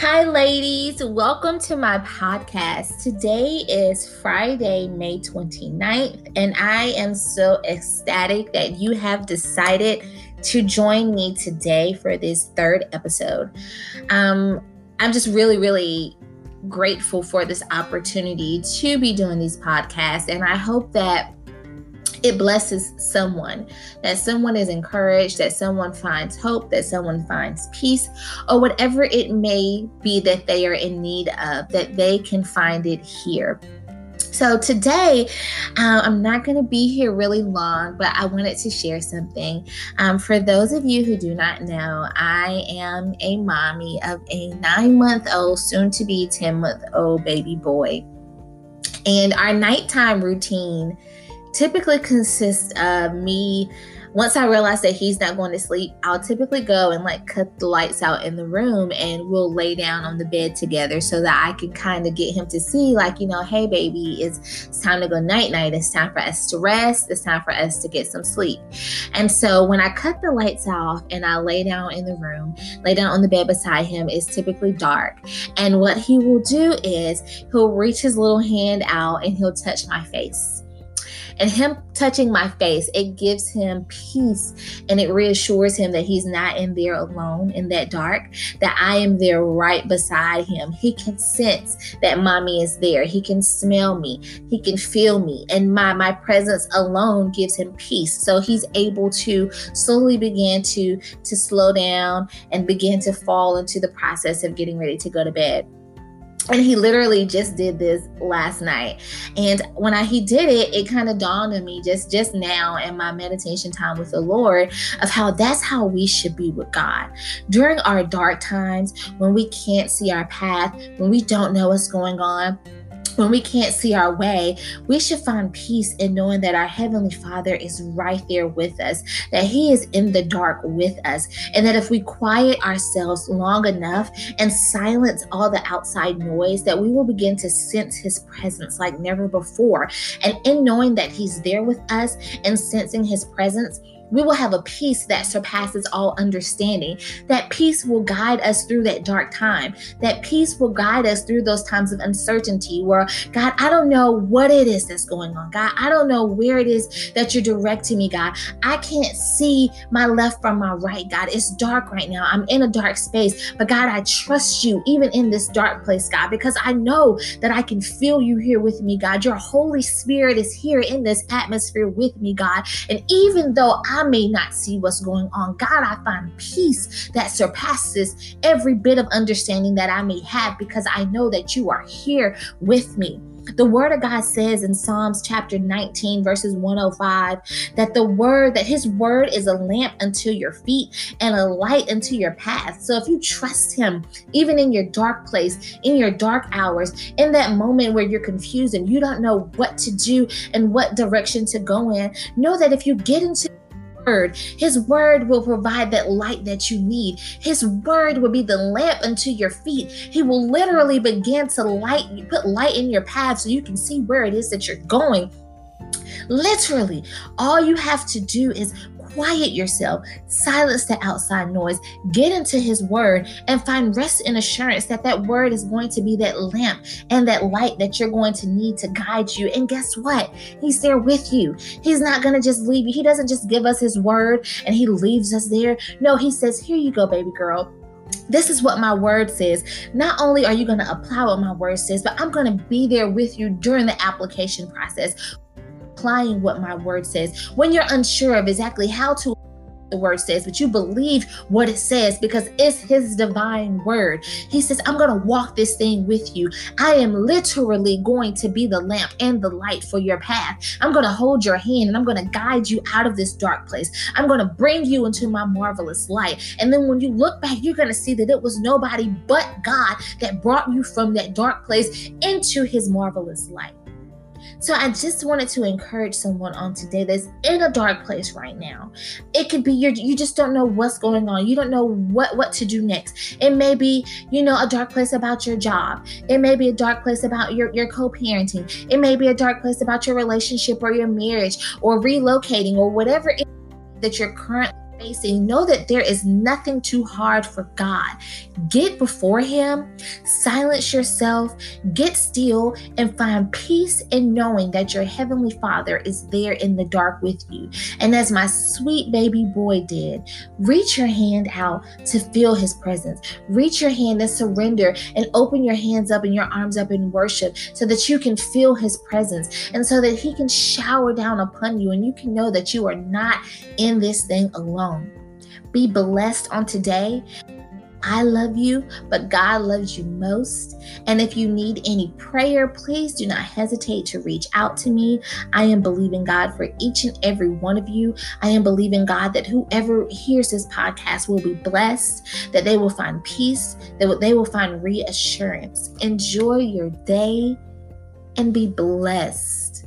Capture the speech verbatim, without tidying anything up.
Hi ladies, welcome to my podcast. Today is Friday, May twenty-ninth, and I am so ecstatic that you have decided to join me today for this third episode. Um, I'm just really, really grateful for this opportunity to be doing these podcasts, and I hope that it blesses someone, that someone is encouraged, that someone finds hope, that someone finds peace, or whatever it may be that they are in need of, that they can find it here. So today, uh, I'm not going to be here really long, but I wanted to share something. Um, for those of you who do not know, I am a mommy of a nine-month-old, soon-to-be ten-month-old baby boy. And our nighttime routine typically consists of me, once I realize that he's not going to sleep, I'll typically go and like cut the lights out in the room and we'll lay down on the bed together so that I can kind of get him to see like, you know, hey baby, it's, it's time to go night night. It's time for us to rest. It's time for us to get some sleep. And so when I cut the lights off and I lay down in the room, lay down on the bed beside him, it's typically dark. And what he will do is he'll reach his little hand out and he'll touch my face. And him touching my face, it gives him peace and it reassures him that he's not in there alone in that dark, that I am there right beside him. He can sense that mommy is there. He can smell me. He can feel me. And my, my presence alone gives him peace. So he's able to slowly begin to, to slow down and begin to fall into the process of getting ready to go to bed. And he literally just did this last night. And when I, he did it, it kind of dawned on me just, just now in my meditation time with the Lord of how that's how we should be with God. During our dark times, when we can't see our path, when we don't know what's going on, when we can't see our way, we should find peace in knowing that our Heavenly Father is right there with us, that He is in the dark with us, and that if we quiet ourselves long enough and silence all the outside noise, that we will begin to sense His presence like never before. And in knowing that He's there with us and sensing His presence, we will have a peace that surpasses all understanding. That peace will guide us through that dark time. That peace will guide us through those times of uncertainty where, God, I don't know what it is that's going on. God, I don't know where it is that you're directing me, God. I can't see my left from my right, God. It's dark right now. I'm in a dark space. But God, I trust you even in this dark place, God, because I know that I can feel you here with me, God. Your Holy Spirit is here in this atmosphere with me, God. And even though I I may not see what's going on, God, I find peace that surpasses every bit of understanding that I may have because I know that you are here with me. The word of God says in Psalms chapter nineteen, verses one oh five, that the word, that his word is a lamp unto your feet and a light unto your path. So if you trust him, even in your dark place, in your dark hours, in that moment where you're confused and you don't know what to do and what direction to go in, know that if you get into His word will provide that light that you need. His word will be the lamp unto your feet. He will literally begin to light, put light in your path so you can see where it is that you're going. Literally, all you have to do is quiet yourself, silence the outside noise, get into his word, and find rest and assurance that that word is going to be that lamp and that light that you're going to need to guide you. And guess what? He's there with you. He's not going to just leave you. He doesn't just give us his word and he leaves us there. No, he says, here you go, baby girl. This is what my word says. Not only are you going to apply what my word says, but I'm going to be there with you during the application process. Applying what my word says. When you're unsure of exactly how to the word says, but you believe what it says because it's his divine word. He says, I'm going to walk this thing with you. I am literally going to be the lamp and the light for your path. I'm going to hold your hand and I'm going to guide you out of this dark place. I'm going to bring you into my marvelous light. And then when you look back, you're going to see that it was nobody but God that brought you from that dark place into his marvelous light. So I just wanted to encourage someone on today that's in a dark place right now. It could be your, you just don't know what's going on. You don't know what, what to do next. It may be, you know, a dark place about your job. It may be a dark place about your, your co-parenting. It may be a dark place about your relationship or your marriage or relocating or whatever it is that you're currently facing, know that there is nothing too hard for God. Get before Him, silence yourself, get still, and find peace in knowing that your Heavenly Father is there in the dark with you. And as my sweet baby boy did, reach your hand out to feel His presence. Reach your hand and surrender and open your hands up and your arms up in worship so that you can feel His presence and so that He can shower down upon you and you can know that you are not in this thing alone. Be blessed on today. I love you, but God loves you most. And if you need any prayer, please do not hesitate to reach out to me. I am believing God for each and every one of you. I am believing God that whoever hears this podcast will be blessed, that they will find peace, that they will find reassurance. Enjoy your day and be blessed.